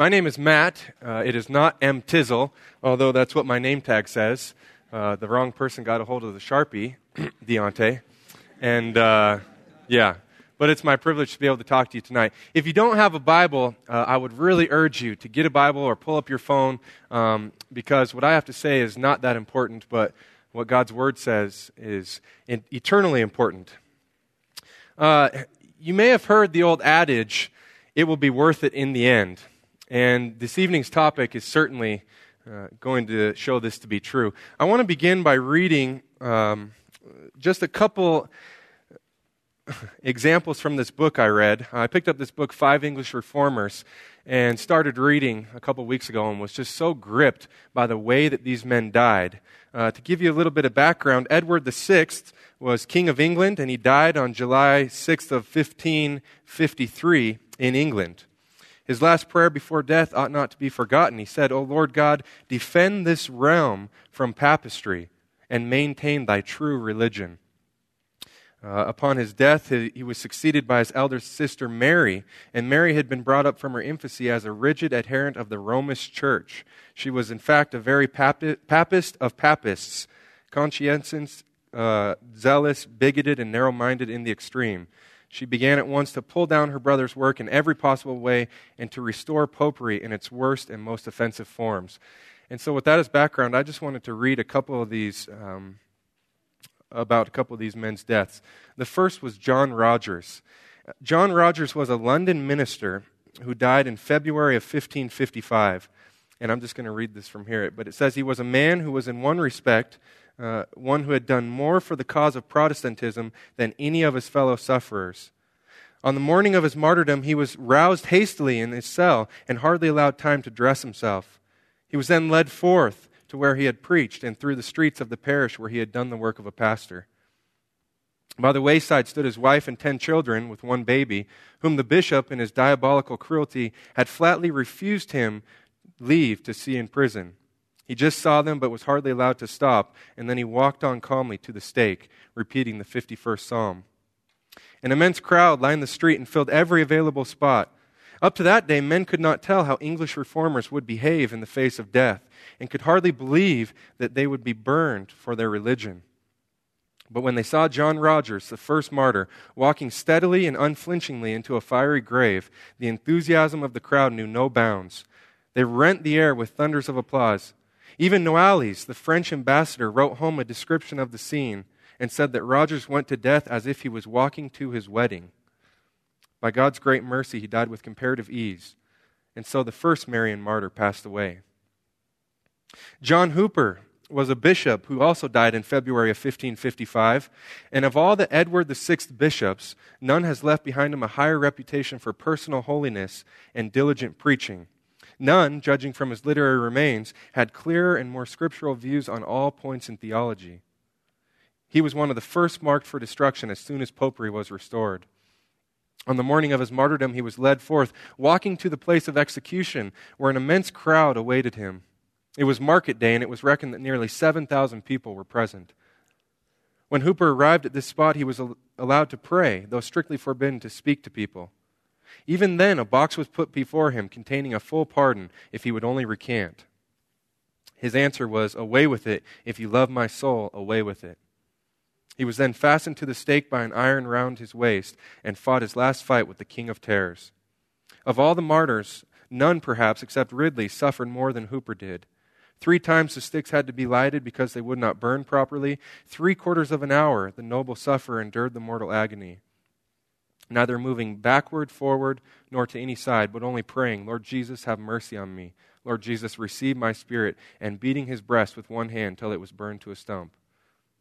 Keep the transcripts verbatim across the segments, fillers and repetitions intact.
My name is Matt. Uh, it is not M. Tizzle, although that's what my name tag says. Uh, the wrong person got a hold of the Sharpie, Deontay. And, uh, yeah, but it's my privilege to be able to talk to you tonight. If you don't have a Bible, uh, I would really urge you to get a Bible or pull up your phone, um, because what I have to say is not that important, but what God's Word says is eternally important. Uh, you may have heard the old adage, it will be worth it in the end. And this evening's topic is certainly uh, going to show this to be true. I want to begin by reading um, just a couple examples from this book I read. I picked up this book, Five English Reformers, and started reading a couple weeks ago and was just so gripped by the way that these men died. Uh, to give you a little bit of background, Edward the Sixth was King of England, and he died on July sixth of fifteen fifty-three in England. His last prayer before death ought not to be forgotten. He said, O Lord God, defend this realm from papistry and maintain thy true religion. Uh, upon his death, he, he was succeeded by his elder sister Mary, and Mary had been brought up from her infancy as a rigid adherent of the Romish church. She was, in fact, a very papi- papist of papists, conscientious, uh, zealous, bigoted, and narrow-minded in the extreme. She began at once to pull down her brother's work in every possible way and to restore popery in its worst and most offensive forms. And so with that as background, I just wanted to read a couple of these, um, about a couple of these men's deaths. The first was John Rogers. John Rogers was a London minister who died in February of fifteen fifty-five. And I'm just going to read this from here. But it says, he was a man who was in one respect... Uh, one who had done more for the cause of Protestantism than any of his fellow sufferers. On the morning of his martyrdom, he was roused hastily in his cell and hardly allowed time to dress himself. He was then led forth to where he had preached and through the streets of the parish where he had done the work of a pastor. By the wayside stood his wife and ten children with one baby, whom the bishop in his diabolical cruelty had flatly refused him leave to see in prison. He just saw them but was hardly allowed to stop, and then he walked on calmly to the stake, repeating the fifty-first Psalm. An immense crowd lined the street and filled every available spot. Up to that day, men could not tell how English reformers would behave in the face of death, and could hardly believe that they would be burned for their religion. But when they saw John Rogers, the first martyr, walking steadily and unflinchingly into a fiery grave, the enthusiasm of the crowd knew no bounds. They rent the air with thunders of applause. Even Noalis, the French ambassador, wrote home a description of the scene and said that Rogers went to death as if he was walking to his wedding. By God's great mercy, he died with comparative ease, and so the first Marian martyr passed away. John Hooper was a bishop who also died in February of fifteen fifty-five, and of all the Edward the Sixth bishops, none has left behind him a higher reputation for personal holiness and diligent preaching. None, judging from his literary remains, had clearer and more scriptural views on all points in theology. He was one of the first marked for destruction as soon as popery was restored. On the morning of his martyrdom, he was led forth, walking to the place of execution, where an immense crowd awaited him. It was market day, and it was reckoned that nearly seven thousand people were present. When Hooper arrived at this spot, he was al- allowed to pray, though strictly forbidden to speak to people. Even then, a box was put before him containing a full pardon if he would only recant. His answer was, away with it. If you love my soul, away with it. He was then fastened to the stake by an iron round his waist and fought his last fight with the King of Terrors. Of all the martyrs, none perhaps except Ridley suffered more than Hooper did. Three times the sticks had to be lighted because they would not burn properly. Three quarters of an hour, the noble sufferer endured the mortal agony, neither moving backward, forward, nor to any side, but only praying, Lord Jesus, have mercy on me. Lord Jesus, receive my spirit, and beating his breast with one hand till it was burned to a stump.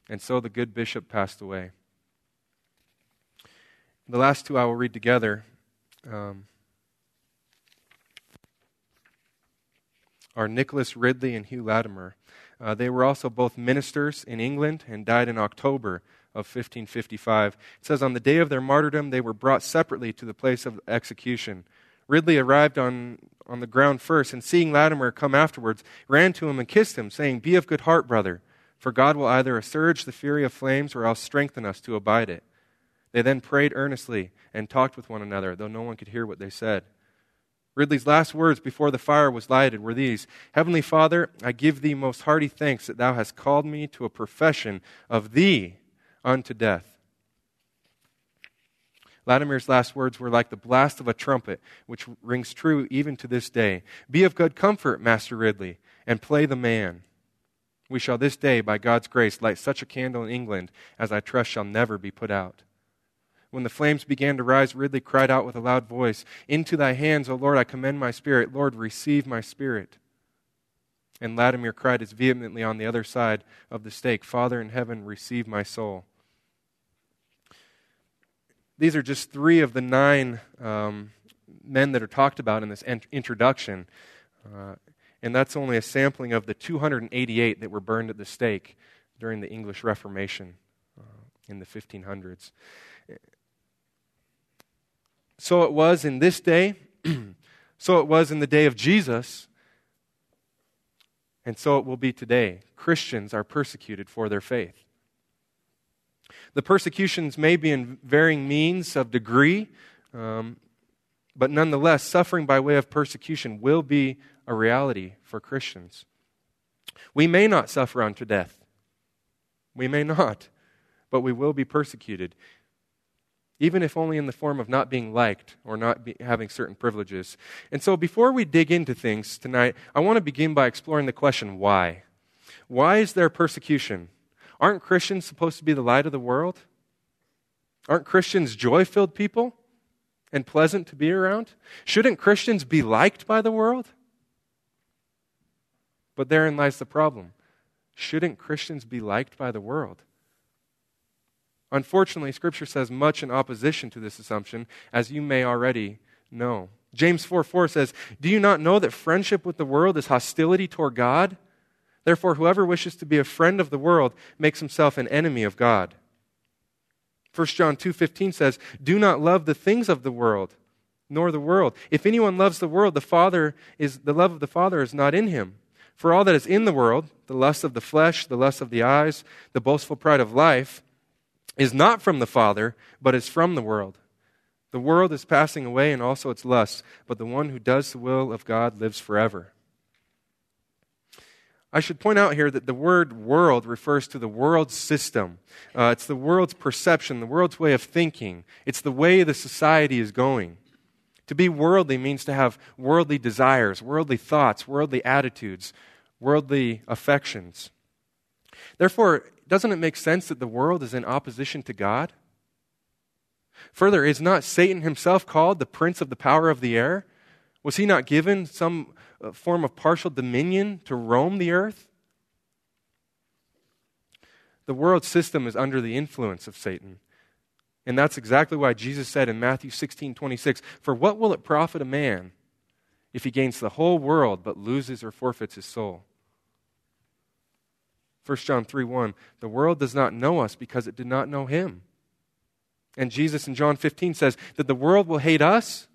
And so the good bishop passed away. The last two I will read together um, are Nicholas Ridley and Hugh Latimer. Uh, they were also both ministers in England and died in October of fifteen fifty-five. It says, on the day of their martyrdom, they were brought separately to the place of execution. Ridley arrived on, on the ground first, and seeing Latimer come afterwards, ran to him and kissed him, saying, be of good heart, brother, for God will either assuage the fury of flames or else strengthen us to abide it. They then prayed earnestly and talked with one another, though no one could hear what they said. Ridley's last words before the fire was lighted were these: "Heavenly Father, I give thee most hearty thanks that thou hast called me to a profession of thee unto death." Latimer's last words were like the blast of a trumpet, which rings true even to this day. "Be of good comfort, Master Ridley, and play the man. We shall this day, by God's grace, light such a candle in England as I trust shall never be put out." When the flames began to rise, Ridley cried out with a loud voice, "Into thy hands, O Lord, I commend my spirit. Lord, receive my spirit." And Latimer cried as vehemently on the other side of the stake, "Father in heaven, receive my soul." These are just three of the nine um, men that are talked about in this ent- introduction. Uh, and that's only a sampling of the two hundred eighty-eight that were burned at the stake during the English Reformation uh, in the fifteen hundreds. So it was in this day, so it was in the day of Jesus, and so it will be today. Christians are persecuted for their faith. The persecutions may be in varying means of degree, um, but nonetheless, suffering by way of persecution will be a reality for Christians. We may not suffer unto death. We may not, but we will be persecuted. Even if only in the form of not being liked or not be having certain privileges. And so before we dig into things tonight, I want to begin by exploring the question, why? Why is there persecution? Aren't Christians supposed to be the light of the world? Aren't Christians joy-filled people and pleasant to be around? Shouldn't Christians be liked by the world? But therein lies the problem. Shouldn't Christians be liked by the world? Unfortunately, Scripture says much in opposition to this assumption, as you may already know. James four four says, "Do you not know that friendship with the world is hostility toward God? Therefore, whoever wishes to be a friend of the world makes himself an enemy of God." First John two fifteen says, "Do not love the things of the world, nor the world. If anyone loves the world, the Father is the love of the Father is not in him. For all that is in the world, the lust of the flesh, the lust of the eyes, the boastful pride of life, is not from the Father, but is from the world. The world is passing away and also its lusts, but the one who does the will of God lives forever." I should point out here that the word world refers to the world's system. Uh, it's the world's perception, the world's way of thinking. It's the way the society is going. To be worldly means to have worldly desires, worldly thoughts, worldly attitudes, worldly affections. Therefore, doesn't it make sense that the world is in opposition to God? Further, is not Satan himself called the prince of the power of the air? Was he not given some form of partial dominion to roam the earth? The world system is under the influence of Satan. And that's exactly why Jesus said in Matthew sixteen twenty-six, "For what will it profit a man if he gains the whole world but loses or forfeits his soul?" First John three one, "The world does not know us because it did not know him." And Jesus in John fifteen says that the world will hate us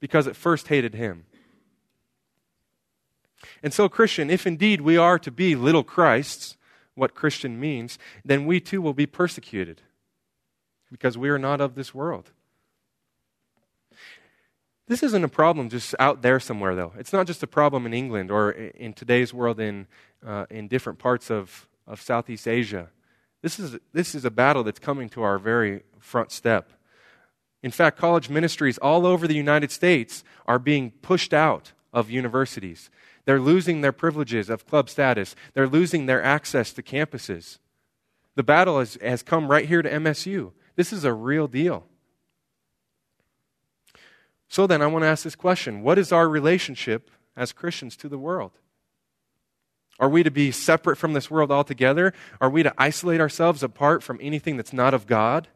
because it first hated him. And so, Christian, if indeed we are to be little Christs, what Christian means, then we too will be persecuted because we are not of this world. This isn't a problem just out there somewhere, though. It's not just a problem in England or in today's world in uh, in different parts of, of Southeast Asia. This is this is a battle that's coming to our very front step. In fact, college ministries all over the United States are being pushed out of universities. They're losing their privileges of club status. They're losing their access to campuses. The battle has, has come right here to M S U. This is a real deal. So then I want to ask this question. What is our relationship as Christians to the world? Are we to be separate from this world altogether? Are we to isolate ourselves apart from anything that's not of God?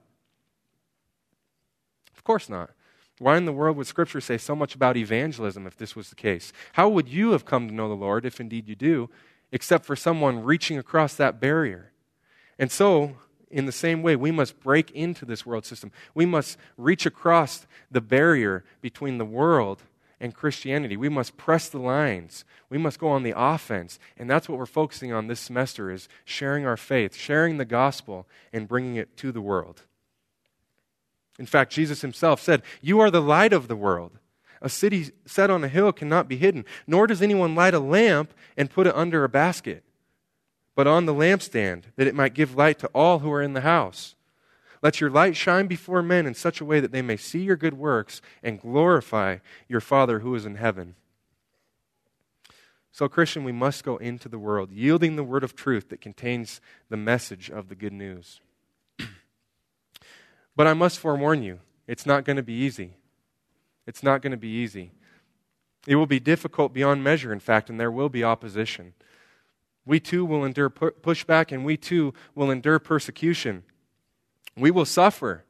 Of course not. Why in the world would Scripture say so much about evangelism if this was the case? How would you have come to know the Lord, if indeed you do, except for someone reaching across that barrier? And so, in the same way, we must break into this world system. We must reach across the barrier between the world and Christianity. We must press the lines. We must go on the offense. And that's what we're focusing on this semester, is sharing our faith, sharing the gospel, and bringing it to the world. In fact, Jesus himself said, "You are the light of the world. A city set on a hill cannot be hidden, nor does anyone light a lamp and put it under a basket, but on the lampstand, that it might give light to all who are in the house. Let your light shine before men in such a way that they may see your good works and glorify your Father who is in heaven. So, Christian, we must go into the world, yielding the word of truth that contains the message of the good news. But I must forewarn you, it's not going to be easy. It's not going to be easy. It will be difficult beyond measure, in fact, and there will be opposition. We too will endure pu- pushback, and we too will endure persecution. We will suffer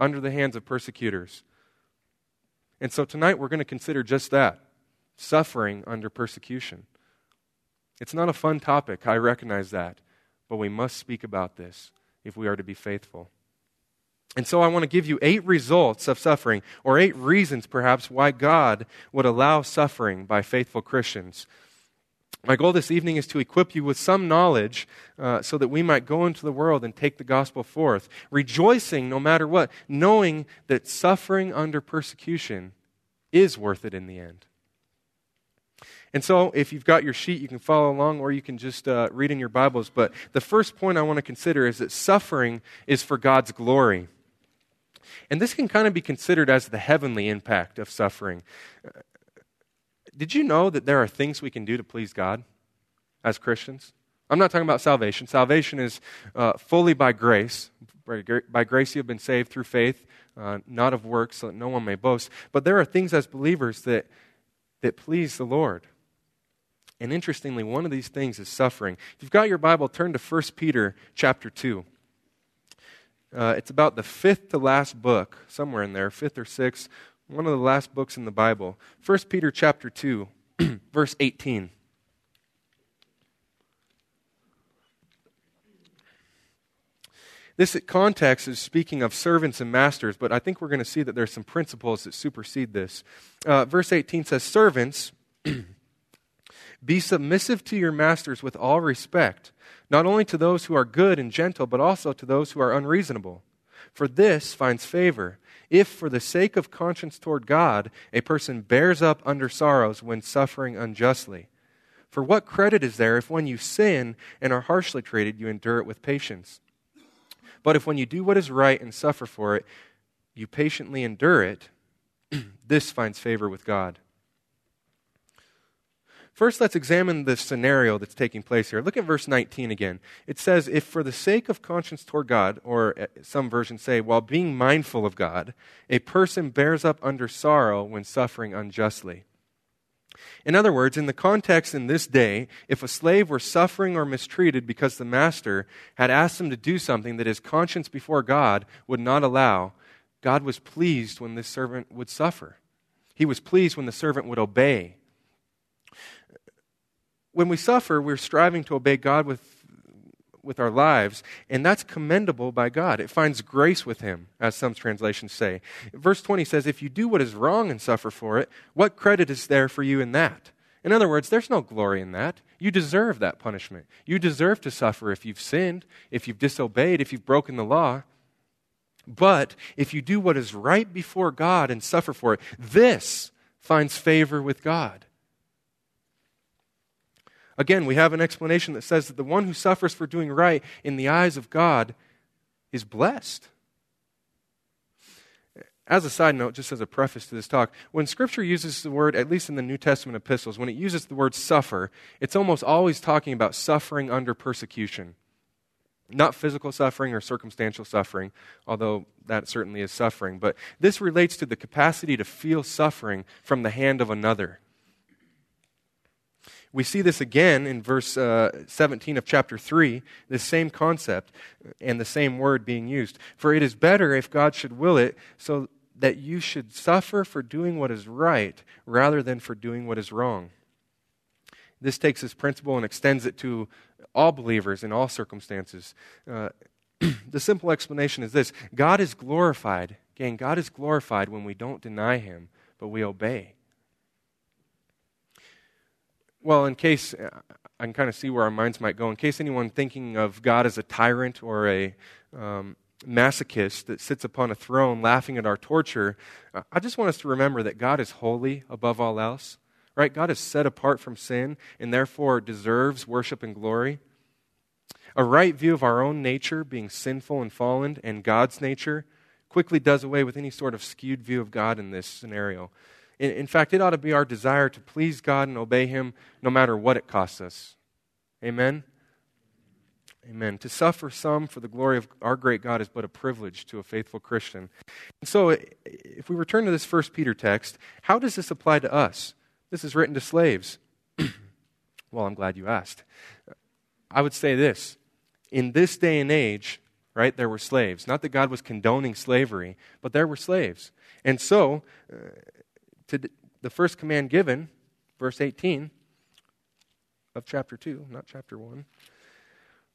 under the hands of persecutors. And so tonight we're going to consider just that, suffering under persecution. It's not a fun topic, I recognize that, but we must speak about this if we are to be faithful. And so I want to give you eight results of suffering, or eight reasons perhaps why God would allow suffering by faithful Christians. My goal this evening is to equip you with some knowledge uh, so that we might go into the world and take the gospel forth, rejoicing no matter what, knowing that suffering under persecution is worth it in the end. And so if you've got your sheet, you can follow along, or you can just uh, read in your Bibles. But the first point I want to consider is that suffering is for God's glory. And this can kind of be considered as the heavenly impact of suffering. Did you know that there are things we can do to please God as Christians? I'm not talking about salvation. Salvation is uh, fully by grace. By grace you have been saved through faith, uh, not of works, so that no one may boast. But there are things as believers that that please the Lord. And interestingly, one of these things is suffering. If you've got your Bible, turn to First Peter chapter two. Uh, it's about the fifth to last book, somewhere in there, fifth or sixth. One of the last books in the Bible. First Peter chapter two, verse eighteen. This context is speaking of servants and masters, but I think we're going to see that there's some principles that supersede this. Uh, verse eighteen says, "Servants, be submissive to your masters with all respect, not only to those who are good and gentle, but also to those who are unreasonable. For this finds favor, if for the sake of conscience toward God, a person bears up under sorrows when suffering unjustly. For what credit is there if when you sin and are harshly treated, you endure it with patience? But if when you do what is right and suffer for it, you patiently endure it, this finds favor with God." First, let's examine the scenario that's taking place here. Look at verse nineteen again. It says, "If for the sake of conscience toward God," or some versions say, "while being mindful of God, a person bears up under sorrow when suffering unjustly." In other words, in the context in this day, if a slave were suffering or mistreated because the master had asked him to do something that his conscience before God would not allow, God was pleased when this servant would suffer. He was pleased when the servant would obey. When we suffer, we're striving to obey God with, with our lives, and that's commendable by God. It finds grace with him, as some translations say. Verse twenty says, "If you do what is wrong and suffer for it, what credit is there for you in that?" In other words, there's no glory in that. You deserve that punishment. You deserve to suffer if you've sinned, if you've disobeyed, if you've broken the law. But if you do what is right before God and suffer for it, this finds favor with God. Again, we have an explanation that says that the one who suffers for doing right in the eyes of God is blessed. As a side note, just as a preface to this talk, when Scripture uses the word, at least in the New Testament epistles, when it uses the word suffer, it's almost always talking about suffering under persecution. Not physical suffering or circumstantial suffering, although that certainly is suffering. But this relates to the capacity to feel suffering from the hand of another. We see this again in verse uh, seventeen of chapter three, this same concept and the same word being used. "For it is better, if God should will it, so that you should suffer for doing what is right rather than for doing what is wrong." This takes this principle and extends it to all believers in all circumstances. Uh, the simple explanation is this: God is glorified. Again, God is glorified when we don't deny him, but we obey. Well, in case, I can kind of see where our minds might go. In case anyone thinking of God as a tyrant or a um, masochist that sits upon a throne laughing at our torture, I just want us to remember that God is holy above all else, right? God is set apart from sin and therefore deserves worship and glory. A right view of our own nature being sinful and fallen and God's nature quickly does away with any sort of skewed view of God in this scenario. In, in fact, it ought to be our desire to please God and obey Him no matter what it costs us. Amen? Amen. To suffer some for the glory of our great God is but a privilege to a faithful Christian. And so if we return to this First Peter text, how does this apply to us? This is written to slaves. Well, I'm glad you asked. I would say this. In this day and age, right, there were slaves. Not that God was condoning slavery, but there were slaves. And so, uh, to the first command given, verse eighteen of chapter two, not chapter one,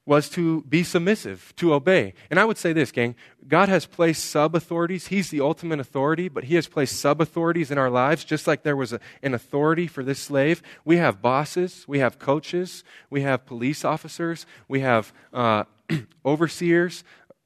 was to be submissive, to obey. And I would say this, gang, God has placed sub-authorities. He's the ultimate authority, but He has placed sub-authorities in our lives, just like there was a, an authority for this slave. We have bosses, we have coaches, we have police officers, we have uh, overseers.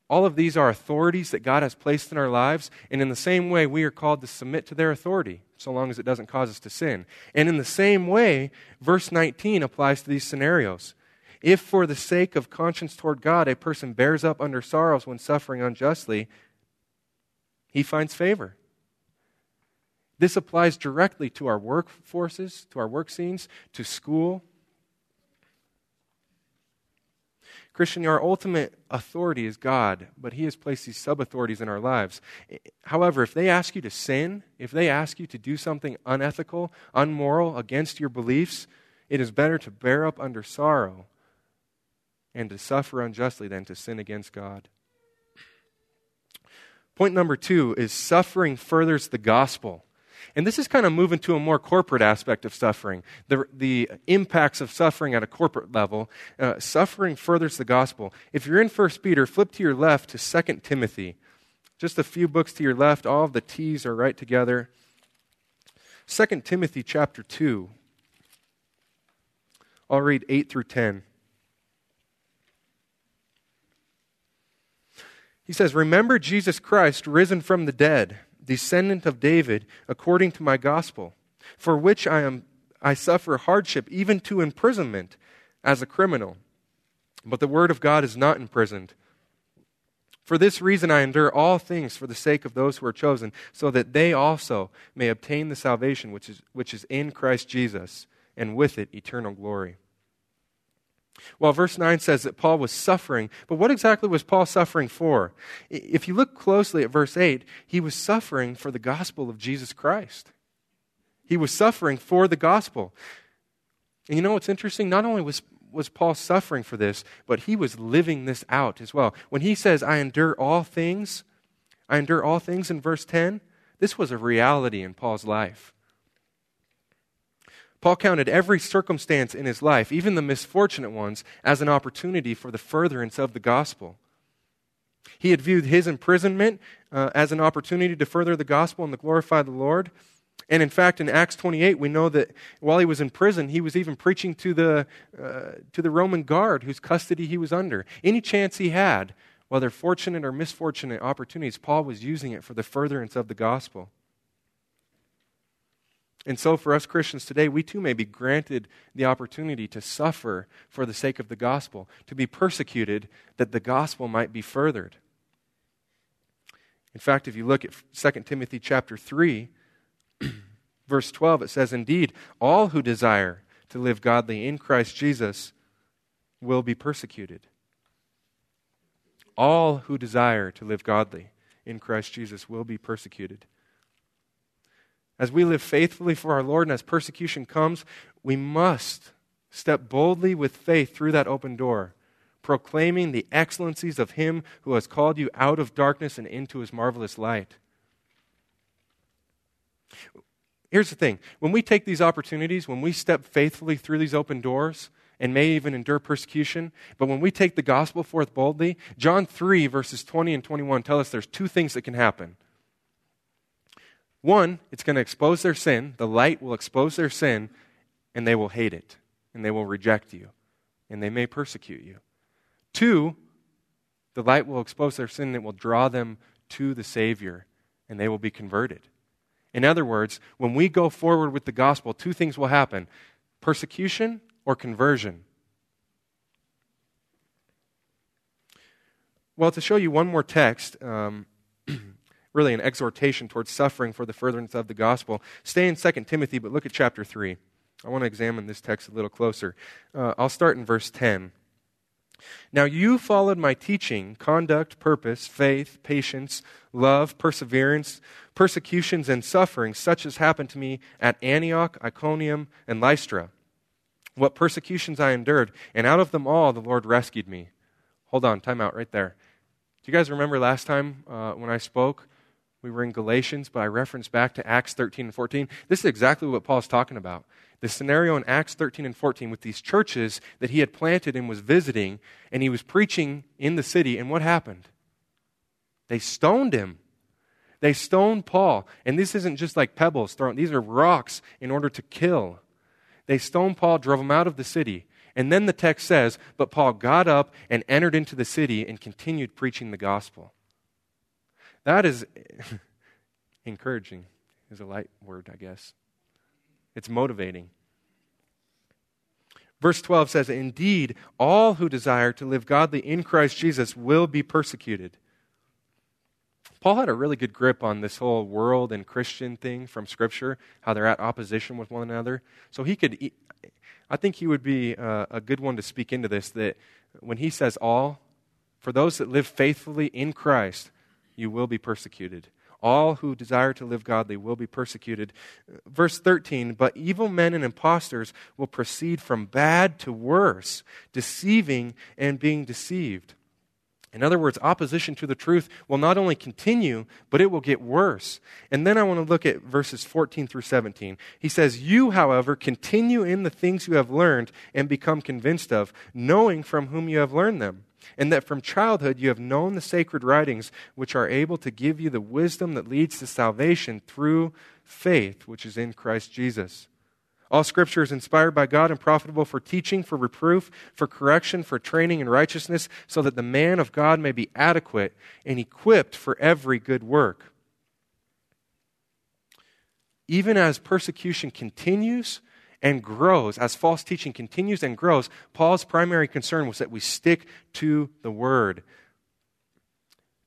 All of these are authorities that God has placed in our lives, and in the same way, we are called to submit to their authority, so long as it doesn't cause us to sin. And in the same way, verse nineteen applies to these scenarios. If for the sake of conscience toward God, a person bears up under sorrows when suffering unjustly, he finds favor. This applies directly to our workforces, to our work scenes, to school. Christian, our ultimate authority is God, but He has placed these sub-authorities in our lives. However, if they ask you to sin, if they ask you to do something unethical, unmoral, against your beliefs, it is better to bear up under sorrow and to suffer unjustly than to sin against God. Point number two is suffering furthers the gospel. And this is kind of moving to a more corporate aspect of suffering, the, the impacts of suffering at a corporate level. Uh, suffering furthers the gospel. If you're in First Peter, flip to your left to Second Timothy. Just a few books to your left, all of the T's are right together. Second Timothy chapter two. I'll read eight through ten. He says, "Remember Jesus Christ, risen from the dead, descendant of David, according to my gospel, for which I am I suffer hardship, even to imprisonment, as a criminal. But the word of God is not imprisoned. For this reason I endure all things for the sake of those who are chosen, so that they also may obtain the salvation which is which is in Christ Jesus, and with it, eternal glory." Well, verse nine says that Paul was suffering, but what exactly was Paul suffering for? If you look closely at verse eight, he was suffering for the gospel of Jesus Christ. He was suffering for the gospel. And you know what's interesting? Not only was, was Paul suffering for this, but he was living this out as well. When he says, I endure all things, I endure all things in verse ten, this was a reality in Paul's life. Paul counted every circumstance in his life, even the misfortunate ones, as an opportunity for the furtherance of the gospel. He had viewed his imprisonment uh, as an opportunity to further the gospel and to glorify the Lord. And in fact, in Acts twenty-eight, we know that while he was in prison, he was even preaching to the, uh, to the Roman guard whose custody he was under. Any chance he had, whether fortunate or misfortunate opportunities, Paul was using it for the furtherance of the gospel. And so for us Christians today, we too may be granted the opportunity to suffer for the sake of the gospel, to be persecuted that the gospel might be furthered. In fact, if you look at Second Timothy chapter three, verse twelve, it says, "Indeed, all who desire to live godly in Christ Jesus will be persecuted." All who desire to live godly in Christ Jesus will be persecuted. As we live faithfully for our Lord and as persecution comes, we must step boldly with faith through that open door, proclaiming the excellencies of Him who has called you out of darkness and into His marvelous light. Here's the thing. When we take these opportunities, when we step faithfully through these open doors, and may even endure persecution, but when we take the gospel forth boldly, John three, verses twenty and twenty-one tell us there's two things that can happen. One, it's going to expose their sin. The light will expose their sin, and they will hate it, and they will reject you, and they may persecute you. Two, The light will expose their sin and it will draw them to the Savior, and they will be converted. In other words, when we go forward with the gospel, two things will happen: persecution or conversion. Well, to show you one more text, um, really an exhortation towards suffering for the furtherance of the gospel, stay in Second Timothy, but look at chapter three. I want to examine this text a little closer. Uh, I'll start in verse ten. Now you followed my teaching, conduct, purpose, faith, patience, love, perseverance, persecutions, and sufferings, such as happened to me at Antioch, Iconium, and Lystra. What persecutions I endured, and out of them all the Lord rescued me. Hold on, time out right there. Do you guys remember last time uh, when I spoke? We were in Galatians, but I referenced back to Acts thirteen and fourteen. This is exactly what Paul's talking about. The scenario in Acts thirteen and fourteen with these churches that he had planted and was visiting, and he was preaching in the city, and what happened? They stoned him. They stoned Paul. And this isn't just like pebbles thrown. These are rocks in order to kill. They stoned Paul, drove him out of the city. And then the text says, but Paul got up and entered into the city and continued preaching the gospel. That is encouraging, is a light word, I guess. It's motivating. Verse twelve says, indeed, all who desire to live godly in Christ Jesus will be persecuted. Paul had a really good grip on this whole world and Christian thing from Scripture, how they're at opposition with one another. So he could, I think he would be a good one to speak into this, that when he says all, for those that live faithfully in Christ, you will be persecuted. All who desire to live godly will be persecuted. Verse thirteen, but evil men and impostors will proceed from bad to worse, deceiving and being deceived. In other words, opposition to the truth will not only continue, but it will get worse. And then I want to look at verses fourteen through seventeen. He says, you, however, continue in the things you have learned and become convinced of, knowing from whom you have learned them, and that from childhood you have known the sacred writings, which are able to give you the wisdom that leads to salvation through faith, which is in Christ Jesus. All Scripture is inspired by God and profitable for teaching, for reproof, for correction, for training in righteousness, so that the man of God may be adequate and equipped for every good work. Even as persecution continues and grows, as false teaching continues and grows, Paul's primary concern was that we stick to the Word.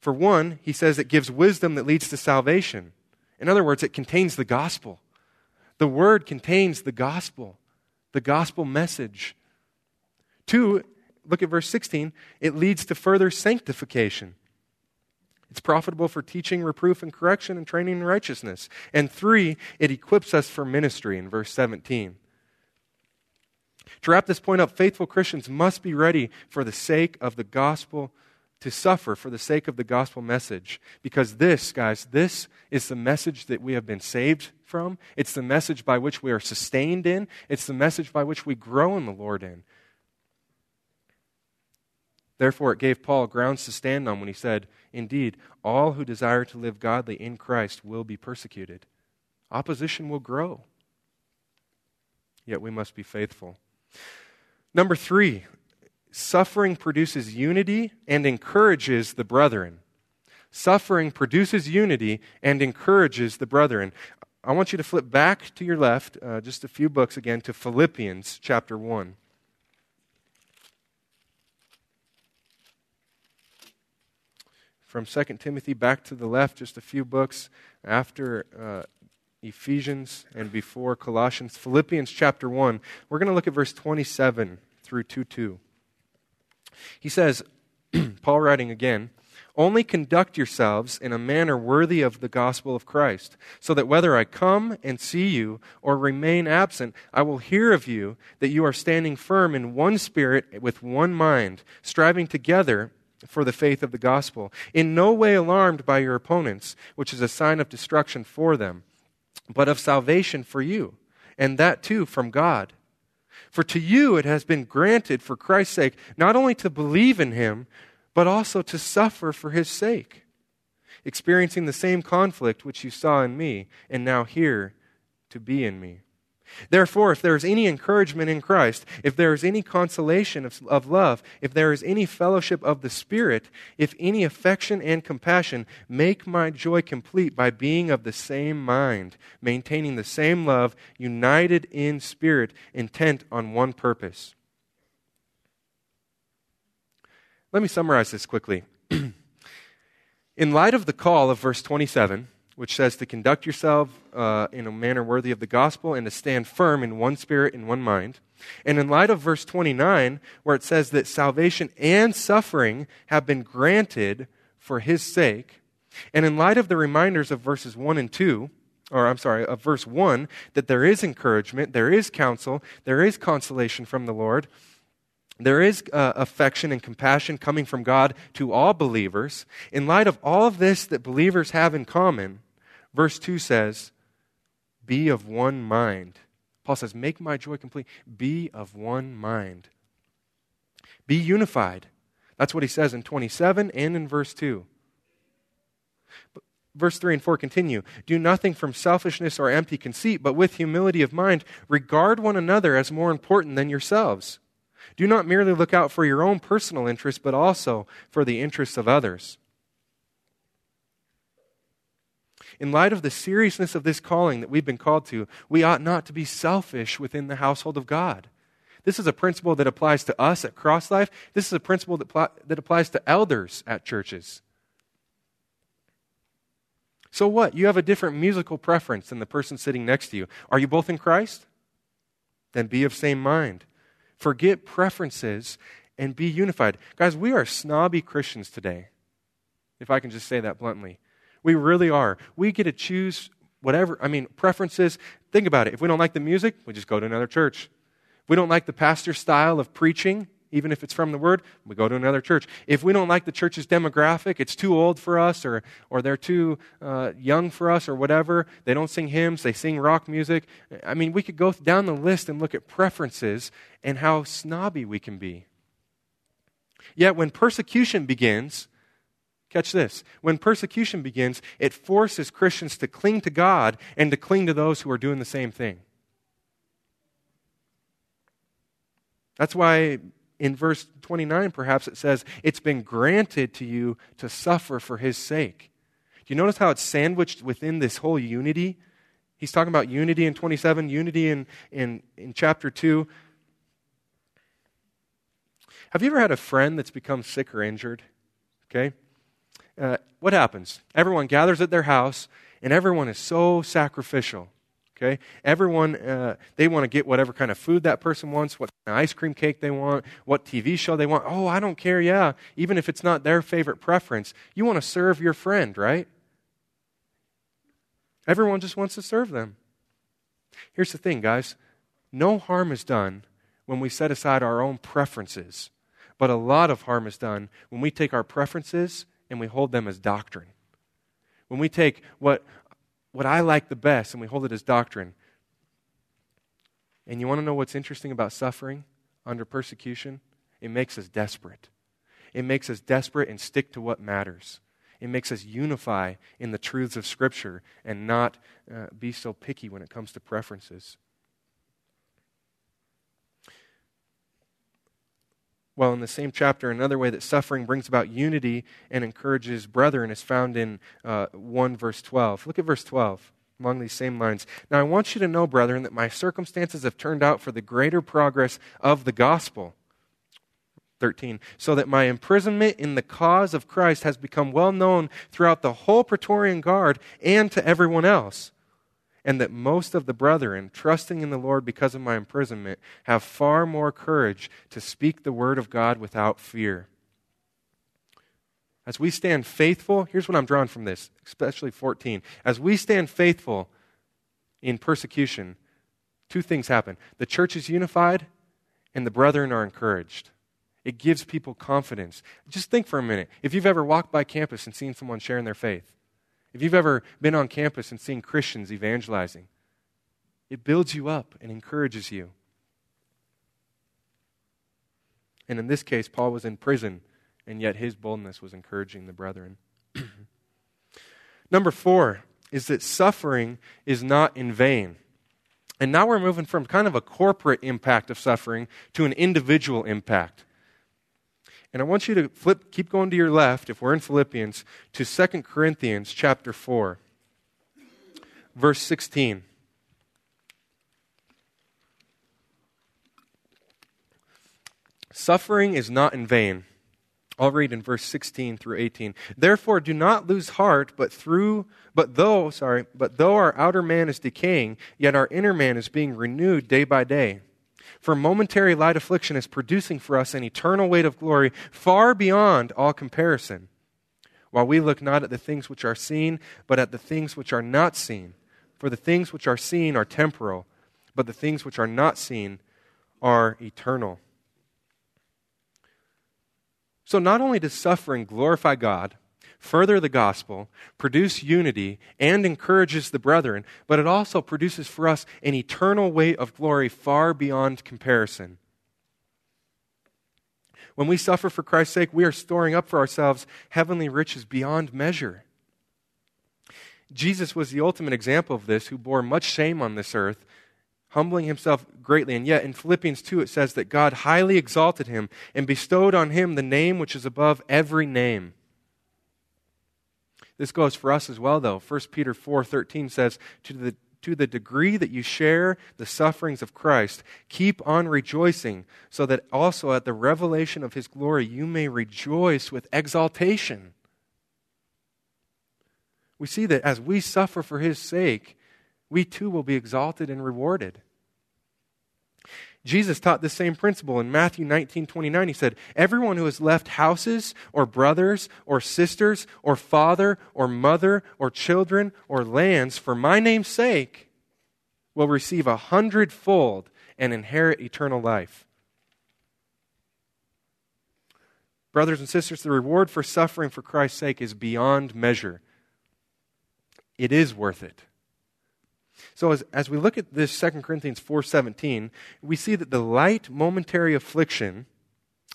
For one, he says it gives wisdom that leads to salvation. In other words, it contains the gospel. The Word contains the gospel, the gospel message. Two, look at verse sixteen, it leads to further sanctification. It's profitable for teaching, reproof, and correction, and training in righteousness. And three, it equips us for ministry in verse seventeen. To wrap this point up, faithful Christians must be ready for the sake of the gospel, to suffer for the sake of the gospel message. Because this, guys, this is the message that we have been saved from. It's the message by which we are sustained in. It's the message by which we grow in the Lord in. Therefore, it gave Paul grounds to stand on when he said, indeed, all who desire to live godly in Christ will be persecuted. Opposition will grow. Yet we must be faithful. Number three, suffering produces unity and encourages the brethren. Suffering produces unity and encourages the brethren. I want you to flip back to your left, uh, just a few books again, to Philippians chapter one. From Second Timothy back to the left, just a few books after uh, Ephesians and before Colossians. Philippians chapter one, we're going to look at verse twenty-seven through twenty-two. He says, Paul writing again, only conduct yourselves in a manner worthy of the gospel of Christ, so that whether I come and see you or remain absent, I will hear of you that you are standing firm in one spirit with one mind, striving together for the faith of the gospel, in no way alarmed by your opponents, which is a sign of destruction for them, but of salvation for you, and that too from God. For to you it has been granted for Christ's sake not only to believe in him, but also to suffer for his sake, experiencing the same conflict which you saw in me and now hear to be in me. Therefore, if there is any encouragement in Christ, if there is any consolation of, of love, if there is any fellowship of the Spirit, if any affection and compassion, make my joy complete by being of the same mind, maintaining the same love, united in spirit, intent on one purpose. Let me summarize this quickly. In light of the call of verse twenty-seven, which says to conduct yourself uh, in a manner worthy of the gospel and to stand firm in one spirit and one mind. And in light of verse twenty-nine, where it says that salvation and suffering have been granted for his sake. And in light of the reminders of verses one and two, or I'm sorry, of verse one, that there is encouragement, there is counsel, there is consolation from the Lord, there is uh, affection and compassion coming from God to all believers. In light of all of this that believers have in common, verse two says, be of one mind. Paul says, make my joy complete. Be of one mind. Be unified. That's what he says in twenty-seven and in verse two. But verse three and four continue. Do nothing from selfishness or empty conceit, but with humility of mind, regard one another as more important than yourselves. Do not merely look out for your own personal interests, but also for the interests of others. In light of the seriousness of this calling that we've been called to, we ought not to be selfish within the household of God. This is a principle that applies to us at Cross Life. This is a principle that, pl- that applies to elders at churches. So what? You have a different musical preference than the person sitting next to you. Are you both in Christ? Then be of same mind. Forget preferences and be unified. Guys, we are snobby Christians today, if I can just say that bluntly. We really are. We get to choose whatever, I mean, preferences. Think about it. If we don't like the music, we just go to another church. If we don't like the pastor's style of preaching, even if it's from the Word, we go to another church. If we don't like the church's demographic, it's too old for us, or or they're too uh, young for us, or whatever. They don't sing hymns, they sing rock music. I mean, we could go down the list and look at preferences and how snobby we can be. Yet when persecution begins, catch this, when persecution begins, it forces Christians to cling to God and to cling to those who are doing the same thing. That's why in verse twenty-nine, perhaps, it says, it's been granted to you to suffer for his sake. Do you notice how it's sandwiched within this whole unity? He's talking about unity in twenty-seven, unity in, in, in chapter two. Have you ever had a friend that's become sick or injured? Okay. Uh, what happens? Everyone gathers at their house, and everyone is so sacrificial. Okay, everyone, uh, they want to get whatever kind of food that person wants, what kind of ice cream cake they want, what T V show they want. Oh, I don't care, yeah, even if it's not their favorite preference. You want to serve your friend, right? Everyone just wants to serve them. Here's the thing, guys. No harm is done when we set aside our own preferences, but a lot of harm is done when we take our preferences and we hold them as doctrine. When we take what... what I like the best, and we hold it as doctrine. And you want to know what's interesting about suffering under persecution? It makes us desperate. It makes us desperate and stick to what matters. It makes us unify in the truths of Scripture and not uh, be so picky when it comes to preferences. Well, in the same chapter, another way that suffering brings about unity and encourages brethren is found in uh, one verse twelve. Look at verse twelve along these same lines. Now I want you to know, brethren, that my circumstances have turned out for the greater progress of the gospel. thirteen. So that my imprisonment in the cause of Christ has become well known throughout the whole Praetorian Guard and to everyone else. And that most of the brethren, trusting in the Lord because of my imprisonment, have far more courage to speak the word of God without fear. As we stand faithful, here's what I'm drawing from this, especially fourteen. As we stand faithful in persecution, two things happen. The church is unified, and the brethren are encouraged. It gives people confidence. Just think for a minute. If you've ever walked by campus and seen someone sharing their faith, if you've ever been on campus and seen Christians evangelizing, it builds you up and encourages you. And in this case, Paul was in prison, and yet his boldness was encouraging the brethren. Number four is that suffering is not in vain. And now we're moving from kind of a corporate impact of suffering to an individual impact. And I want you to flip, keep going to your left, if we're in Philippians, to Second Corinthians chapter four, verse sixteen. Suffering is not in vain. I'll read in verse sixteen through eighteen. Therefore, do not lose heart, but through, but though, sorry, but though our outer man is decaying, yet our inner man is being renewed day by day. For momentary light affliction is producing for us an eternal weight of glory far beyond all comparison, while we look not at the things which are seen, but at the things which are not seen. For the things which are seen are temporal, but the things which are not seen are eternal. So not only does suffering glorify God, further the gospel, produce unity, and encourages the brethren, but it also produces for us an eternal weight of glory far beyond comparison. When we suffer for Christ's sake, we are storing up for ourselves heavenly riches beyond measure. Jesus was the ultimate example of this, who bore much shame on this earth, humbling himself greatly. And yet in Philippians two, it says that God highly exalted him and bestowed on him the name which is above every name. This goes for us as well, though. First Peter four thirteen says, to the, to the degree that you share the sufferings of Christ, keep on rejoicing, so that also at the revelation of his glory you may rejoice with exaltation. We see that as we suffer for his sake, we too will be exalted and rewarded. Jesus taught this same principle in Matthew nineteen twenty-nine. He said, everyone who has left houses or brothers or sisters or father or mother or children or lands for my name's sake will receive a hundredfold and inherit eternal life. Brothers and sisters, the reward for suffering for Christ's sake is beyond measure. It is worth it. So as, as we look at this Second Corinthians four seventeen, we see that the light momentary affliction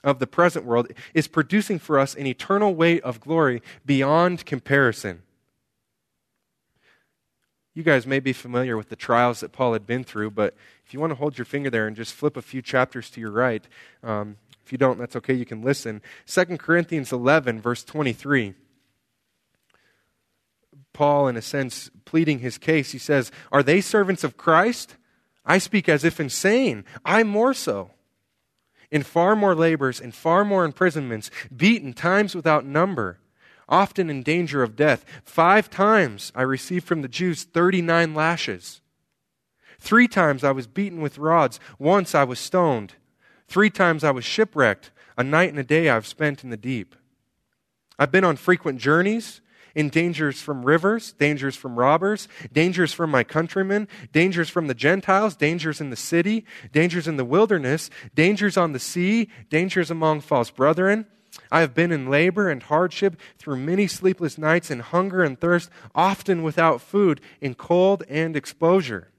of the present world is producing for us an eternal weight of glory beyond comparison. You guys may be familiar with the trials that Paul had been through, but if you want to hold your finger there and just flip a few chapters to your right, um, if you don't, that's okay, you can listen. Second Corinthians eleven, verse twenty-three. Paul, in a sense, pleading his case, he says, are they servants of Christ? I speak as if insane. I more so. In far more labors, in far more imprisonments, beaten times without number, often in danger of death. Five times I received from the Jews thirty-nine lashes. Three times I was beaten with rods. Once I was stoned. Three times I was shipwrecked. A night and a day I've spent in the deep. I've been on frequent journeys, in dangers from rivers, dangers from robbers, dangers from my countrymen, dangers from the Gentiles, dangers in the city, dangers in the wilderness, dangers on the sea, dangers among false brethren. I have been in labor and hardship through many sleepless nights, in hunger and thirst, often without food, in cold and exposure.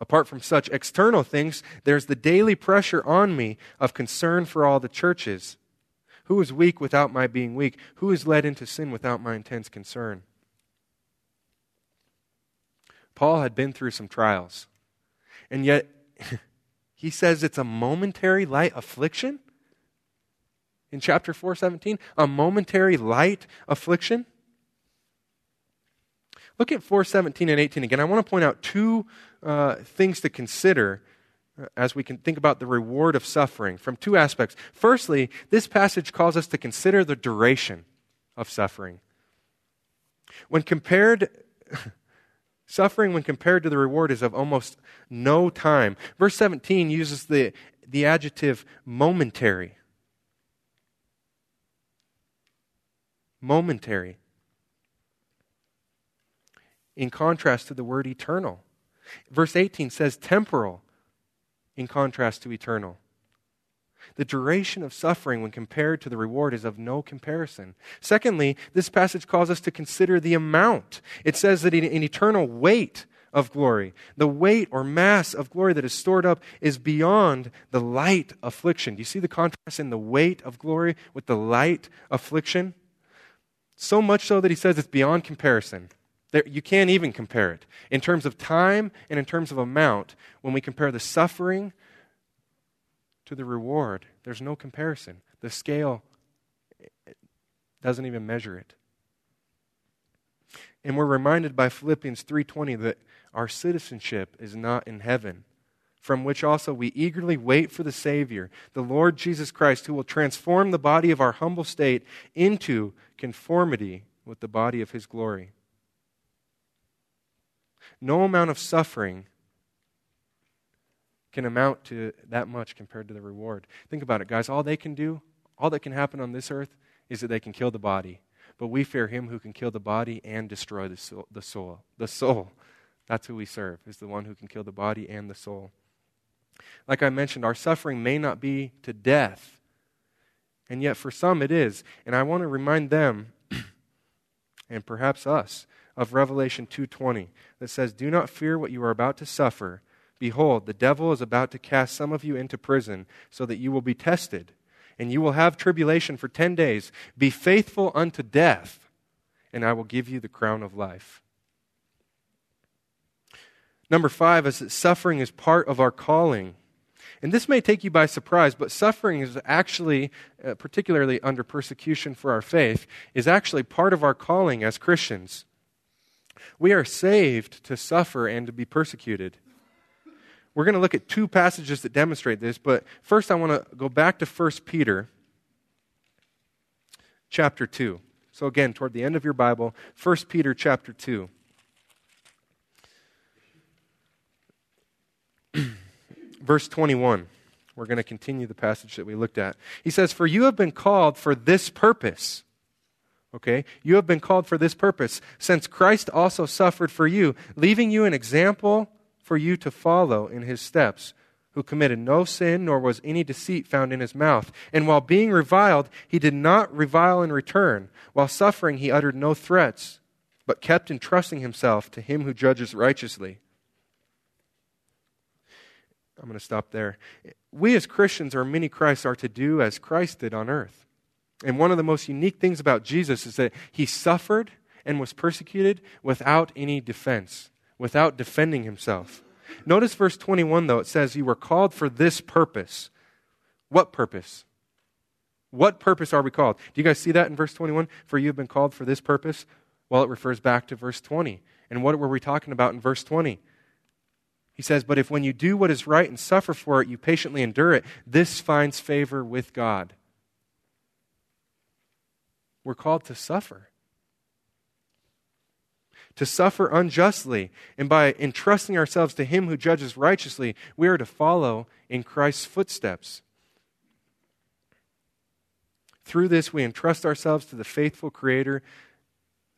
Apart from such external things, there's the daily pressure on me of concern for all the churches. Who is weak without my being weak? Who is led into sin without my intense concern? Paul had been through some trials. And yet, he says it's a momentary light affliction? In chapter four seventeen, a momentary light affliction? Look at four seventeen and eighteen again. I want to point out two uh, things to consider as we can think about the reward of suffering from two aspects. Firstly, this passage calls us to consider the duration of suffering. When compared, suffering when compared to the reward is of almost no time. Verse seventeen uses the, the adjective momentary. Momentary. In contrast to the word eternal. Verse eighteen says temporal, in contrast to eternal. The duration of suffering when compared to the reward is of no comparison. Secondly, this passage calls us to consider the amount. It says that an eternal weight of glory, the weight or mass of glory that is stored up, is beyond the light affliction. Do you see the contrast in the weight of glory with the light affliction? So much so that he says it's beyond comparison. There, you can't even compare it. In terms of time and in terms of amount, when we compare the suffering to the reward, there's no comparison. The scale doesn't even measure it. And we're reminded by Philippians three twenty that our citizenship is not in heaven, from which also we eagerly wait for the Savior, the Lord Jesus Christ, who will transform the body of our humble state into conformity with the body of His glory. No amount of suffering can amount to that much compared to the reward. Think about it, guys. All they can do, all that can happen on this earth is that they can kill the body. But we fear Him who can kill the body and destroy the soul. The soul. The soul. That's who we serve, is the one who can kill the body and the soul. Like I mentioned, our suffering may not be to death, and yet for some it is. And I want to remind them, and perhaps us, of Revelation two twenty that says, "Do not fear what you are about to suffer. Behold, the devil is about to cast some of you into prison so that you will be tested, and you will have tribulation for ten days. Be faithful unto death, and I will give you the crown of life." Number five is that suffering is part of our calling. And this may take you by surprise, but suffering is actually, uh, particularly under persecution for our faith, is actually part of our calling as Christians. We are saved to suffer and to be persecuted. We're going to look at two passages that demonstrate this, but first I want to go back to First Peter chapter two. So again, toward the end of your Bible, First Peter chapter two. Verse twenty-one. We're going to continue the passage that we looked at. He says, "For you have been called for this purpose." Okay? You have been called for this purpose, since Christ also suffered for you, leaving you an example for you to follow in His steps, who committed no sin, nor was any deceit found in His mouth. And while being reviled, He did not revile in return. While suffering, He uttered no threats, but kept entrusting Himself to Him who judges righteously. I'm going to stop there. We as Christians or many Christs are to do as Christ did on earth. And one of the most unique things about Jesus is that He suffered and was persecuted without any defense, without defending Himself. Notice verse twenty-one, though. It says, "You were called for this purpose." What purpose? What purpose are we called? Do you guys see that in verse twenty-one? "For you have been called for this purpose." Well, it refers back to verse twenty. And what were we talking about in verse twenty? He says, "But if when you do what is right and suffer for it, you patiently endure it, this finds favor with God." We're called to suffer. To suffer unjustly. And by entrusting ourselves to Him who judges righteously, we are to follow in Christ's footsteps. Through this, we entrust ourselves to the faithful Creator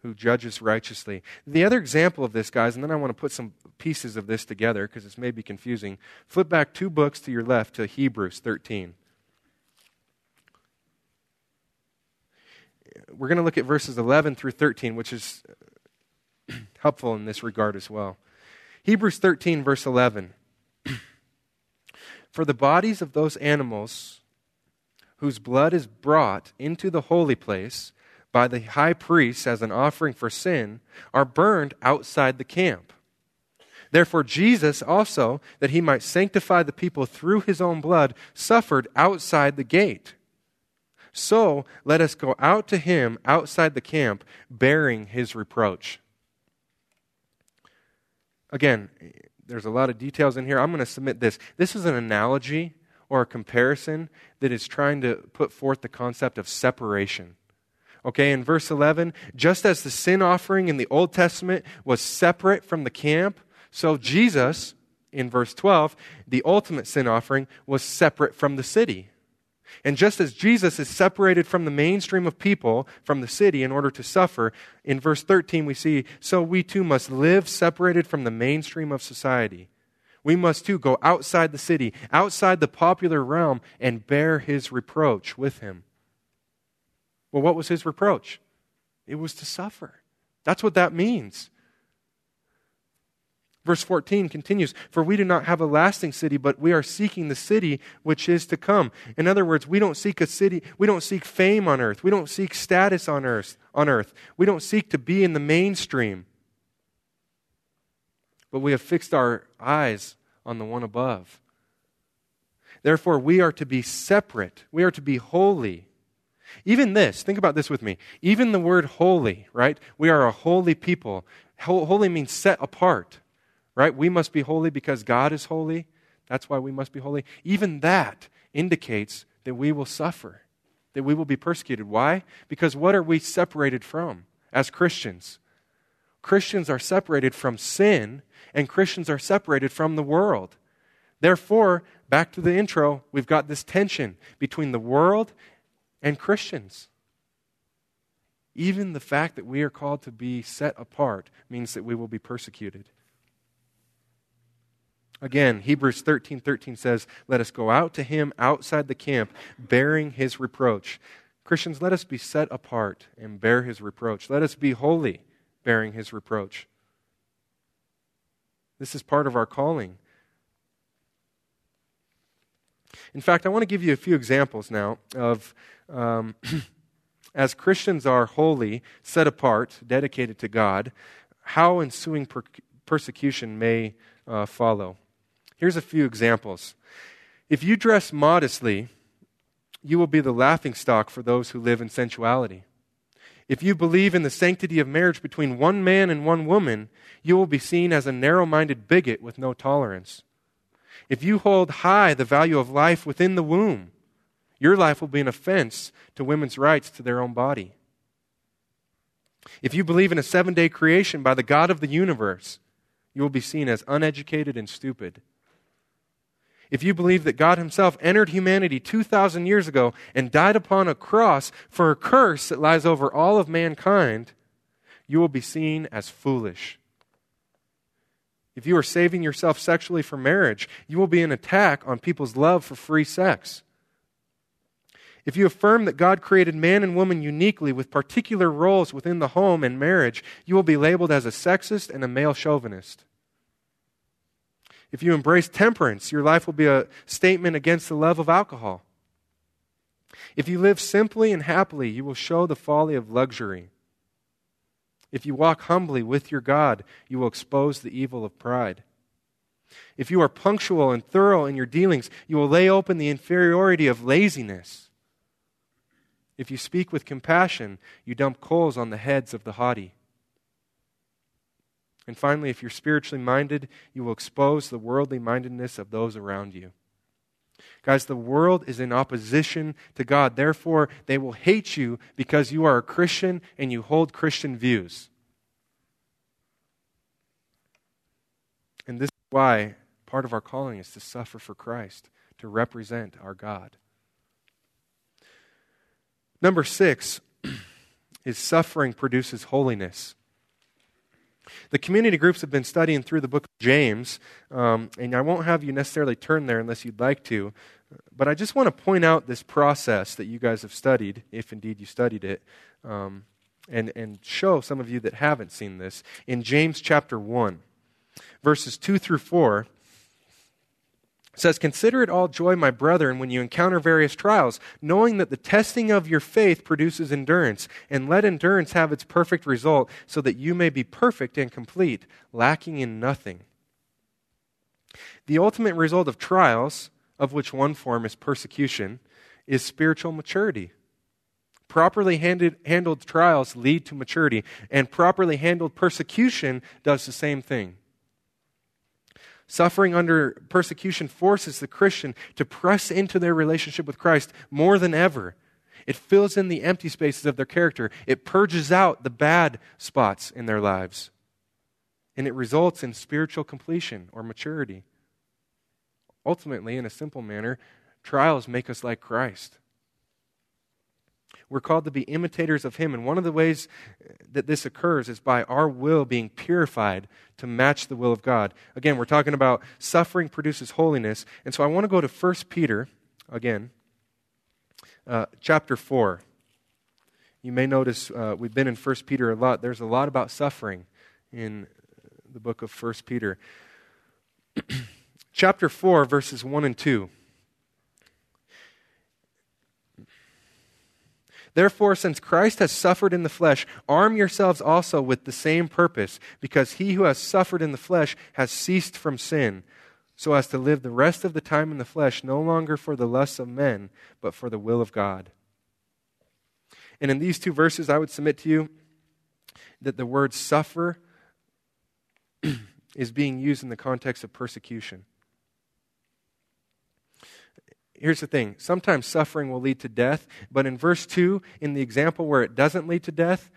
who judges righteously. The other example of this, guys, and then I want to put some pieces of this together because this may be confusing. Flip back two books to your left to Hebrews thirteen. We're going to look at verses eleven through thirteen, which is helpful in this regard as well. Hebrews thirteen, verse eleven. "For the bodies of those animals whose blood is brought into the holy place by the high priest as an offering for sin, are burned outside the camp. Therefore Jesus also, that He might sanctify the people through His own blood, suffered outside the gate. So let us go out to Him outside the camp, bearing His reproach." Again, there's a lot of details in here. I'm going to submit this. This is an analogy or a comparison that is trying to put forth the concept of separation. Okay, in verse eleven, just as the sin offering in the Old Testament was separate from the camp, so Jesus, in verse twelve, the ultimate sin offering, was separate from the city. And just as Jesus is separated from the mainstream of people, from the city, in order to suffer, in verse thirteen we see, so we too must live separated from the mainstream of society. We must too go outside the city, outside the popular realm, and bear His reproach with Him. Well, what was His reproach? It was to suffer. That's what that means. Verse fourteen continues, "For we do not have a lasting city, but we are seeking the city which is to come." In other words, we don't seek a city, we don't seek fame on earth, we don't seek status on earth, on earth. We don't seek to be in the mainstream. but we have fixed our eyes on the one above. Therefore, we are to be separate. We are to be holy. Even this, think about this with me. Even the word holy, right? We are a holy people. Holy means set apart, right? We must be holy because God is holy. That's why we must be holy. Even that indicates that we will suffer, that we will be persecuted. Why? Because what are we separated from as Christians? Christians are separated from sin, and Christians are separated from the world. Therefore, back to the intro, we've got this tension between the world and Christians. Even the fact that we are called to be set apart means that we will be persecuted. Again, Hebrews thirteen thirteen says, "Let us go out to him outside the camp, bearing his reproach." Christians, let us be set apart and bear his reproach. Let us be holy, bearing his reproach. This is part of our calling. In fact, I want to give you a few examples now of, um, as Christians are holy, set apart, dedicated to God, how ensuing per- persecution may uh, follow. Here's a few examples. If you dress modestly, you will be the laughingstock for those who live in sensuality. If you believe in the sanctity of marriage between one man and one woman, you will be seen as a narrow-minded bigot with no tolerance. If you hold high the value of life within the womb, your life will be an offense to women's rights to their own body. If you believe in a seven-day creation by the God of the universe, you will be seen as uneducated and stupid. If you believe that God himself entered humanity two thousand years ago and died upon a cross for a curse that lies over all of mankind, you will be seen as foolish. If you are saving yourself sexually for marriage, you will be an attack on people's love for free sex. If you affirm that God created man and woman uniquely with particular roles within the home and marriage, you will be labeled as a sexist and a male chauvinist. If you embrace temperance, your life will be a statement against the love of alcohol. If you live simply and happily, you will show the folly of luxury. If you walk humbly with your God, you will expose the evil of pride. If you are punctual and thorough in your dealings, you will lay open the inferiority of laziness. If you speak with compassion, you dump coals on the heads of the haughty. And finally, if you're spiritually minded, you will expose the worldly mindedness of those around you. Guys, the world is in opposition to God. Therefore, they will hate you because you are a Christian and you hold Christian views. And this is why part of our calling is to suffer for Christ, to represent our God. Number six is suffering produces holiness. The community groups have been studying through the book of James, um, and I won't have you necessarily turn there unless you'd like to, but I just want to point out this process that you guys have studied, if indeed you studied it, um, and, and show some of you that haven't seen this. In James chapter one, verses two through four, it says, "Consider it all joy, my brethren, when you encounter various trials, knowing that the testing of your faith produces endurance, and let endurance have its perfect result, so that you may be perfect and complete, lacking in nothing. The ultimate result of trials, of which one form is persecution, is spiritual maturity. Properly handed, handled trials lead to maturity, and properly handled persecution does the same thing. Suffering under persecution forces the Christian to press into their relationship with Christ more than ever. It fills in the empty spaces of their character. It purges out the bad spots in their lives. And it results in spiritual completion or maturity. Ultimately, in a simple manner, trials make us like Christ. We're called to be imitators of him. And one of the ways that this occurs is by our will being purified to match the will of God. Again, we're talking about suffering produces holiness. And so I want to go to First Peter, again, uh, chapter four. You may notice uh, we've been in First Peter a lot. There's a lot about suffering in the book of First Peter. Chapter four, verses one and two. Therefore, since Christ has suffered in the flesh, arm yourselves also with the same purpose, because he who has suffered in the flesh has ceased from sin, so as to live the rest of the time in the flesh, no longer for the lusts of men, but for the will of God. And in these two verses, I would submit to you that the word suffer is being used in the context of persecution. Here's the thing. Sometimes suffering will lead to death, but in verse two, in the example where it doesn't lead to death,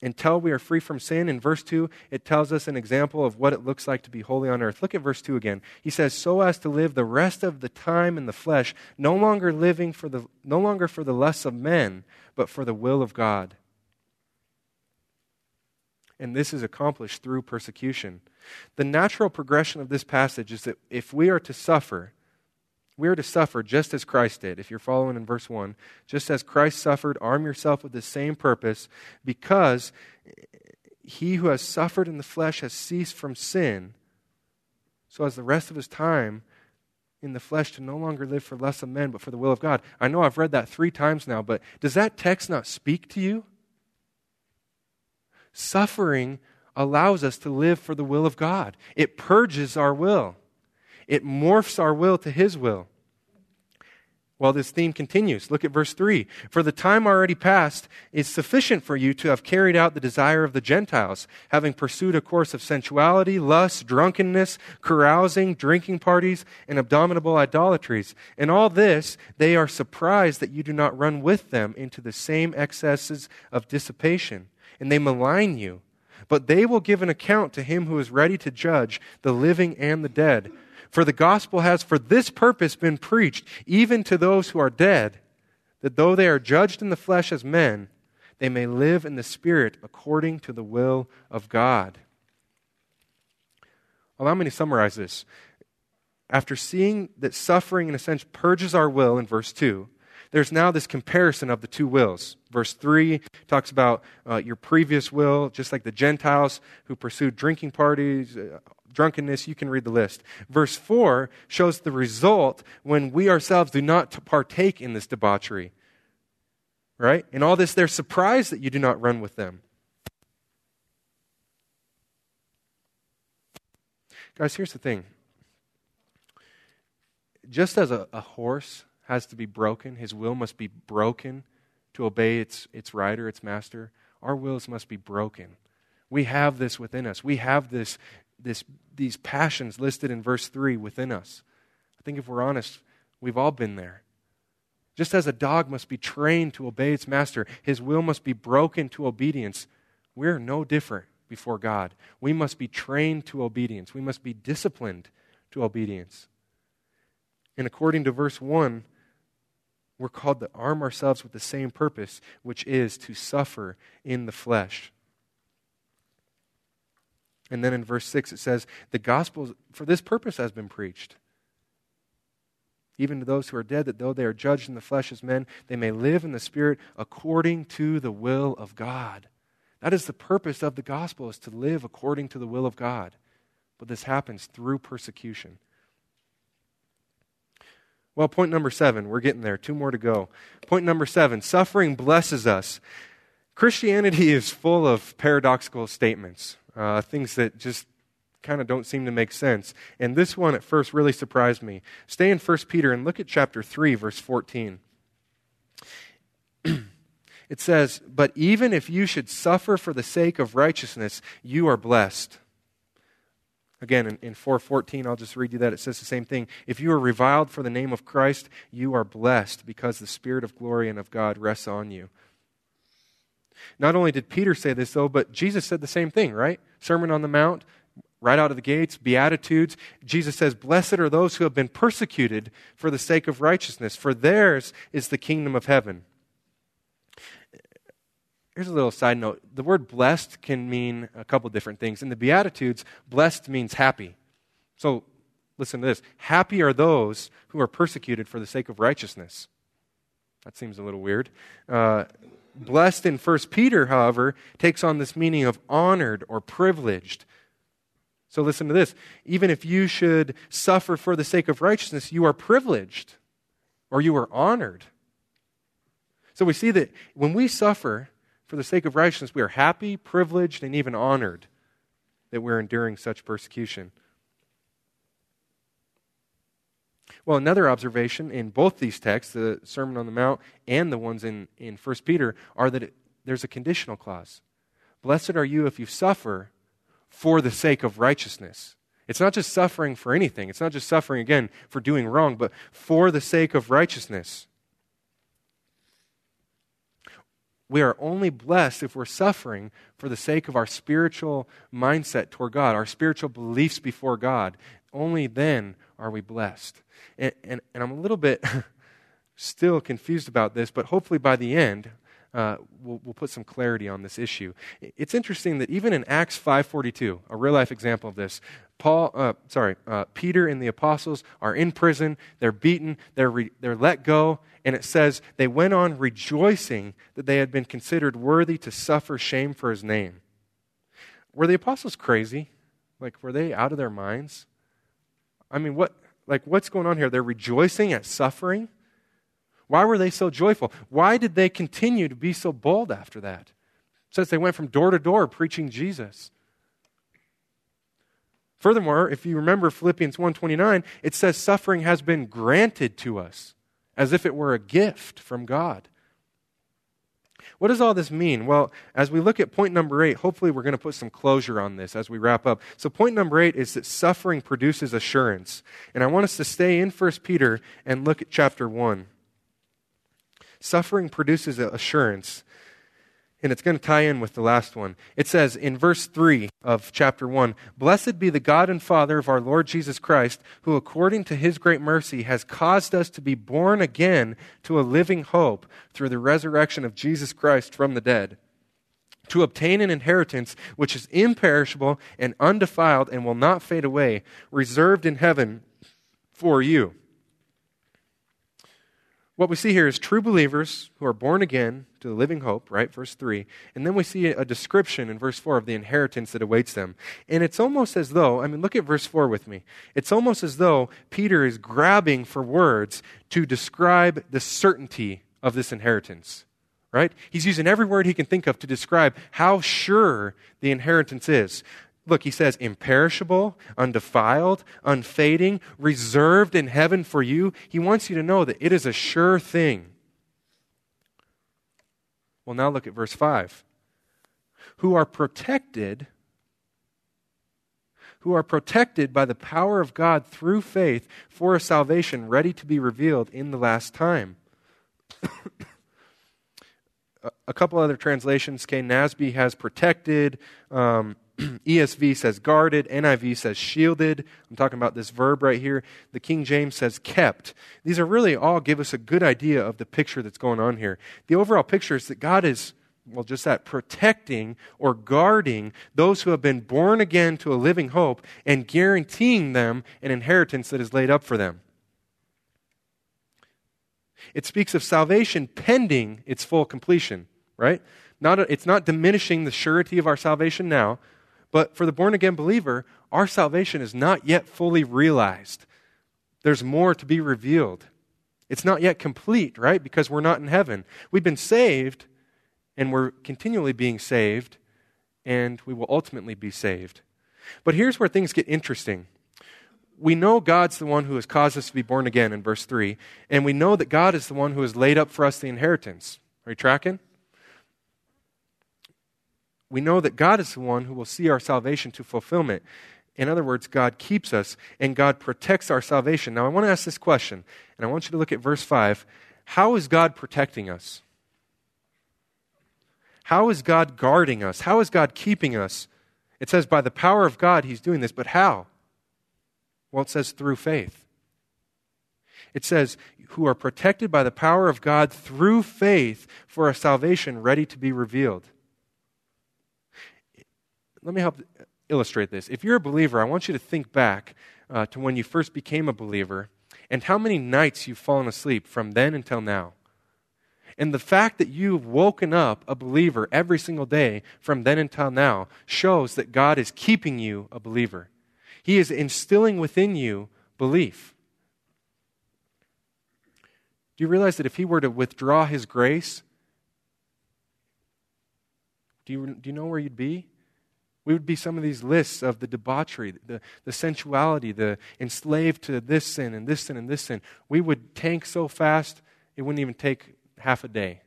until we are free from sin, in verse two, it tells us an example of what it looks like to be holy on earth. Look at verse two again. He says, so as to live the rest of the time in the flesh, no longer living for the no longer for the lusts of men, but for the will of God. And this is accomplished through persecution. The natural progression of this passage is that if we are to suffer, we are to suffer just as Christ did, if you're following in verse one. Just as Christ suffered, arm yourself with the same purpose, because he who has suffered in the flesh has ceased from sin, so as the rest of his time in the flesh to no longer live for lust of men, but for the will of God. I know I've read that three times now, but does that text not speak to you? Suffering allows us to live for the will of God. It purges our will. It morphs our will to his will. Well, this theme continues. Look at verse three. For the time already past is sufficient for you to have carried out the desire of the Gentiles, having pursued a course of sensuality, lust, drunkenness, carousing, drinking parties, and abominable idolatries. In all this, they are surprised that you do not run with them into the same excesses of dissipation, and they malign you. But they will give an account to him who is ready to judge the living and the dead. For the gospel has for this purpose been preached, even to those who are dead, that though they are judged in the flesh as men, they may live in the spirit according to the will of God. Allow me to summarize this. After seeing that suffering, in a sense, purges our will in verse two, there's now this comparison of the two wills. Verse three talks about uh, your previous will, just like the Gentiles who pursued drinking parties, uh, drunkenness, you can read the list. Verse four shows the result when we ourselves do not partake in this debauchery. Right? In all this, they're surprised that you do not run with them. Guys, here's the thing. Just as a, a horse has to be broken, his will must be broken to obey its, its rider, its master, our wills must be broken. We have this within us. We have this This, these passions listed in verse three within us. I think if we're honest, we've all been there. Just as a dog must be trained to obey its master, his will must be broken to obedience, we're no different before God. We must be trained to obedience. We must be disciplined to obedience. And according to verse one, we're called to arm ourselves with the same purpose, which is to suffer in the flesh. And then in verse six it says, the gospel for this purpose has been preached, even to those who are dead, that though they are judged in the flesh as men, they may live in the spirit according to the will of God. That is the purpose of the gospel, is to live according to the will of God. But this happens through persecution. Well, point number seven, we're getting there. Two more to go. Point number seven, suffering blesses us. Christianity is full of paradoxical statements. Uh, things that just kind of don't seem to make sense. And this one at first really surprised me. Stay in First Peter and look at chapter three, verse fourteen. It says, but even if you should suffer for the sake of righteousness, you are blessed. Again, in, in four fourteen, I'll just read you that. It says the same thing. If you are reviled for the name of Christ, you are blessed, because the Spirit of glory and of God rests on you. Not only did Peter say this, though, but Jesus said the same thing, right? Sermon on the Mount, right out of the gates, Beatitudes. Jesus says, blessed are those who have been persecuted for the sake of righteousness, for theirs is the kingdom of heaven. Here's a little side note. The word blessed can mean a couple different things. In the Beatitudes, blessed means happy. So listen to this. Happy are those who are persecuted for the sake of righteousness. That seems a little weird. Uh Blessed in First Peter, however, takes on this meaning of honored or privileged. So listen to this. Even if you should suffer for the sake of righteousness, you are privileged or you are honored. So we see that when we suffer for the sake of righteousness, we are happy, privileged, and even honored that we're enduring such persecution. Well, another observation in both these texts, the Sermon on the Mount and the ones in, in First Peter, are that it, there's a conditional clause. Blessed are you if you suffer for the sake of righteousness. It's not just suffering for anything. It's not just suffering, again, for doing wrong, but for the sake of righteousness. We are only blessed if we're suffering for the sake of our spiritual mindset toward God, our spiritual beliefs before God. Only then are we blessed. And, and, and I'm a little bit still confused about this, but hopefully by the end, uh, we'll, we'll put some clarity on this issue. It's interesting that even in Acts five forty-two, a real-life example of this, Paul, uh, sorry, uh, Peter and the apostles are in prison, they're beaten, they're, re- they're let go, and it says, they went on rejoicing that they had been considered worthy to suffer shame for his name. Were the apostles crazy? Like, were they out of their minds? I mean, what, like, what's going on here? They're rejoicing at suffering? Why were they so joyful? Why did they continue to be so bold after that? It says they went from door to door preaching Jesus. Furthermore, if you remember Philippians one twenty-nine, it says suffering has been granted to us as if it were a gift from God. What does all this mean? Well, as we look at point number eight, hopefully we're going to put some closure on this as we wrap up. So point number eight is that suffering produces assurance. And I want us to stay in First Peter and look at chapter one. Suffering produces assurance. And it's going to tie in with the last one. It says in verse three of chapter one, "Blessed be the God and Father of our Lord Jesus Christ, who according to his great mercy has caused us to be born again to a living hope through the resurrection of Jesus Christ from the dead, to obtain an inheritance which is imperishable and undefiled and will not fade away, reserved in heaven for you." What we see here is true believers who are born again to the living hope, right? Verse three. And then we see a description in verse four of the inheritance that awaits them. And it's almost as though, I mean, look at verse four with me. It's almost as though Peter is grabbing for words to describe the certainty of this inheritance, right? He's using every word he can think of to describe how sure the inheritance is. Look, he says, imperishable, undefiled, unfading, reserved in heaven for you. He wants you to know that it is a sure thing. Well, now look at verse five. Who are protected, who are protected by the power of God through faith for a salvation ready to be revealed in the last time. A couple other translations, K. Nasby has protected, um, E S V says guarded, N I V says shielded. I'm talking about this verb right here. The King James says kept. These are really all give us a good idea of the picture that's going on here. The overall picture is that God is, well, just that, protecting or guarding those who have been born again to a living hope and guaranteeing them an inheritance that is laid up for them. It speaks of salvation pending its full completion, right? Not a, it's not diminishing the surety of our salvation now, but for the born-again believer, our salvation is not yet fully realized. There's more to be revealed. It's not yet complete, right? Because we're not in heaven. We've been saved, and we're continually being saved, and we will ultimately be saved. But here's where things get interesting. We know God's the one who has caused us to be born again in verse three, and we know that God is the one who has laid up for us the inheritance. Are you tracking? We know that God is the one who will see our salvation to fulfillment. In other words, God keeps us and God protects our salvation. Now, I want to ask this question, and I want you to look at verse five. How is God protecting us? How is God guarding us? How is God keeping us? It says by the power of God he's doing this, but how? Well, it says through faith. It says, who are protected by the power of God through faith for a salvation ready to be revealed. Let me help illustrate this. If you're a believer, I want you to think back uh, to when you first became a believer and how many nights you've fallen asleep from then until now. And the fact that you've woken up a believer every single day from then until now shows that God is keeping you a believer. He is instilling within you belief. Do you realize that if he were to withdraw his grace, Do you, do you know where you'd be? We would be some of these lists of the debauchery, the, the sensuality, the enslaved to this sin and this sin and this sin. We would tank so fast, it wouldn't even take half a day.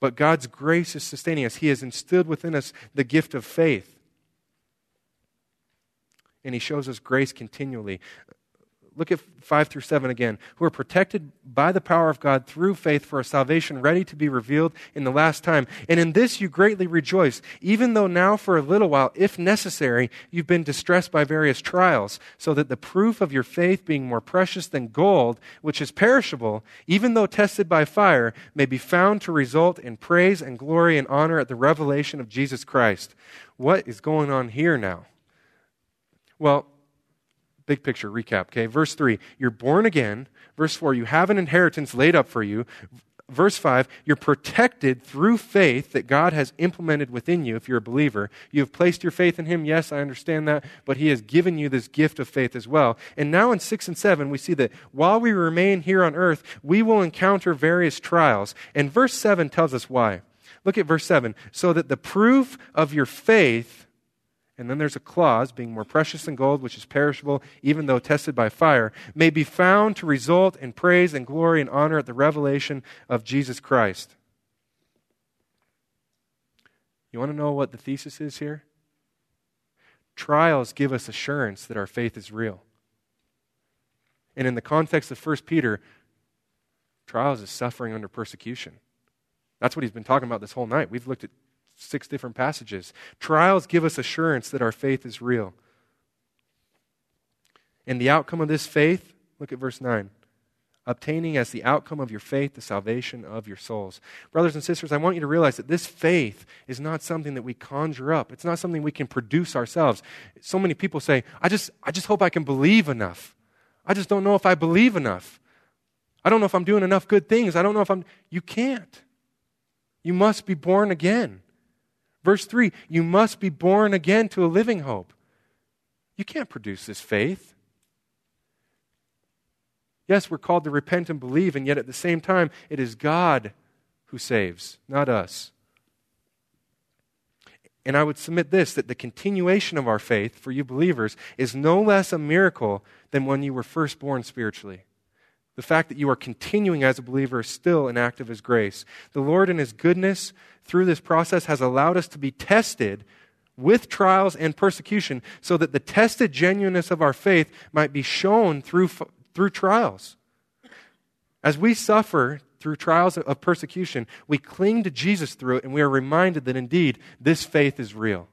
But God's grace is sustaining us. He has instilled within us the gift of faith. And He shows us grace continually. Look at five through seven again. Who are protected by the power of God through faith for a salvation ready to be revealed in the last time. And in this you greatly rejoice, even though now for a little while, if necessary, you've been distressed by various trials, so that the proof of your faith being more precious than gold, which is perishable, even though tested by fire, may be found to result in praise and glory and honor at the revelation of Jesus Christ. What is going on here now? Well, big picture recap, okay? Verse three, you're born again. Verse four, you have an inheritance laid up for you. Verse five, you're protected through faith that God has implemented within you if you're a believer. You have placed your faith in Him. Yes, I understand that, but He has given you this gift of faith as well. And now in six and seven, we see that while we remain here on earth, we will encounter various trials. And verse seven tells us why. Look at verse seven. So that the proof of your faith... And then there's a clause, being more precious than gold, which is perishable, even though tested by fire, may be found to result in praise and glory and honor at the revelation of Jesus Christ. You want to know what the thesis is here? Trials give us assurance that our faith is real. And in the context of First Peter, trials is suffering under persecution. That's what he's been talking about this whole night. We've looked at six different passages. Trials give us assurance that our faith is real. And the outcome of this faith, look at verse nine, obtaining as the outcome of your faith the salvation of your souls. Brothers and sisters, I want you to realize that this faith is not something that we conjure up. It's not something we can produce ourselves. So many people say, I just, I just hope I can believe enough. I just don't know if I believe enough. I don't know if I'm doing enough good things. I don't know if I'm... You can't. You must be born again. Verse three, you must be born again to a living hope. You can't produce this faith. Yes, we're called to repent and believe, and yet at the same time, it is God who saves, not us. And I would submit this, that the continuation of our faith for you believers is no less a miracle than when you were first born spiritually. The fact that you are continuing as a believer is still an act of His grace. The Lord in His goodness through this process has allowed us to be tested with trials and persecution so that the tested genuineness of our faith might be shown through, through trials. As we suffer through trials of persecution, we cling to Jesus through it, and we are reminded that indeed this faith is real.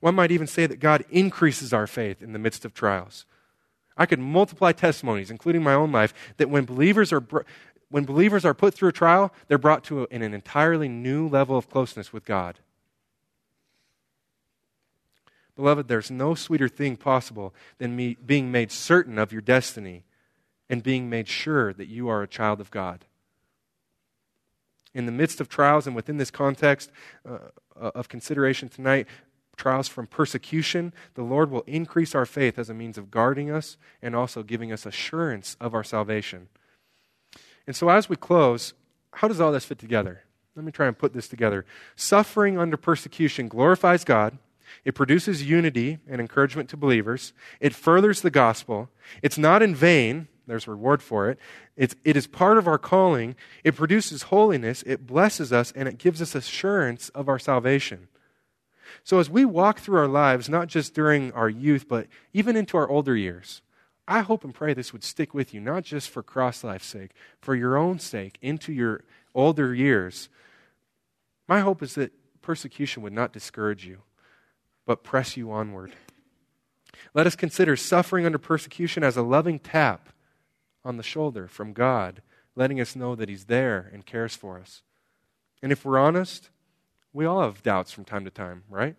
One might even say that God increases our faith in the midst of trials. I could multiply testimonies, including my own life, that when believers are br- when believers are put through a trial, they're brought to a, in an entirely new level of closeness with God. Beloved, there's no sweeter thing possible than me being made certain of your destiny and being made sure that you are a child of God. In the midst of trials and within this context uh, of consideration tonight, trials from persecution, the Lord will increase our faith as a means of guarding us and also giving us assurance of our salvation. And so as we close, how does all this fit together? Let me try and put this together. Suffering under persecution glorifies God. It produces unity and encouragement to believers. It furthers the gospel. It's not in vain. There's reward for it. It's, it is part of our calling. It produces holiness. It blesses us, and it gives us assurance of our salvation. So as we walk through our lives, not just during our youth, but even into our older years, I hope and pray this would stick with you, not just for Cross Life's sake, for your own sake, into your older years. My hope is that persecution would not discourage you, but press you onward. Let us consider suffering under persecution as a loving tap on the shoulder from God, letting us know that He's there and cares for us. And if we're honest, we all have doubts from time to time, right?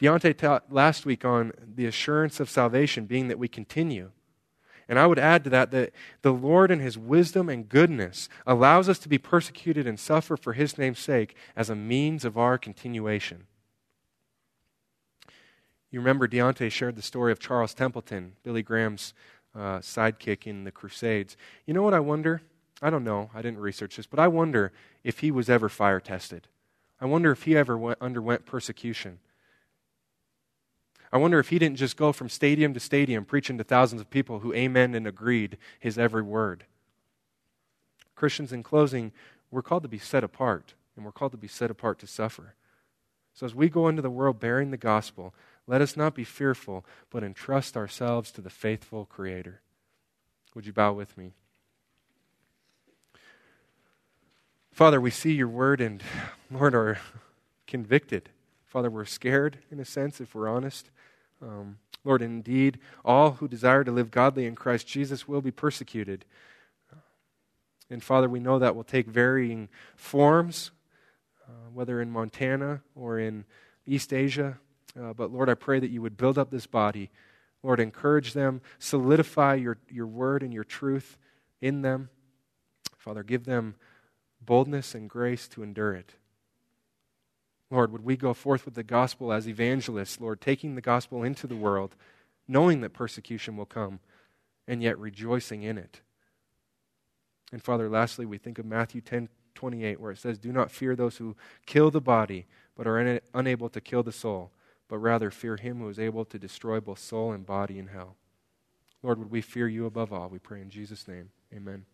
Deontay taught last week on the assurance of salvation being that we continue. And I would add to that that the Lord in His wisdom and goodness allows us to be persecuted and suffer for His name's sake as a means of our continuation. You remember Deontay shared the story of Charles Templeton, Billy Graham's uh, sidekick in the Crusades. You know what I wonder? I don't know, I didn't research this, but I wonder if he was ever fire tested. I wonder if he ever went, underwent persecution. I wonder if he didn't just go from stadium to stadium preaching to thousands of people who amen and agreed his every word. Christians, in closing, we're called to be set apart, and we're called to be set apart to suffer. So as we go into the world bearing the gospel, let us not be fearful, but entrust ourselves to the faithful Creator. Would you bow with me? Father, we see your word and, Lord, are convicted. Father, we're scared, in a sense, if we're honest. Um, Lord, indeed, all who desire to live godly in Christ Jesus will be persecuted. And Father, we know that will take varying forms, uh, whether in Montana or in East Asia. Uh, but Lord, I pray that you would build up this body. Lord, encourage them, solidify your, your word and your truth in them. Father, give them boldness and grace to endure it. Lord, would we go forth with the gospel as evangelists, Lord, taking the gospel into the world, knowing that persecution will come, and yet rejoicing in it. And Father, lastly, we think of Matthew ten twenty-eight, where it says, "Do not fear those who kill the body, but are in, unable to kill the soul, but rather fear him who is able to destroy both soul and body in hell." Lord, would we fear you above all? We pray in Jesus' name. Amen.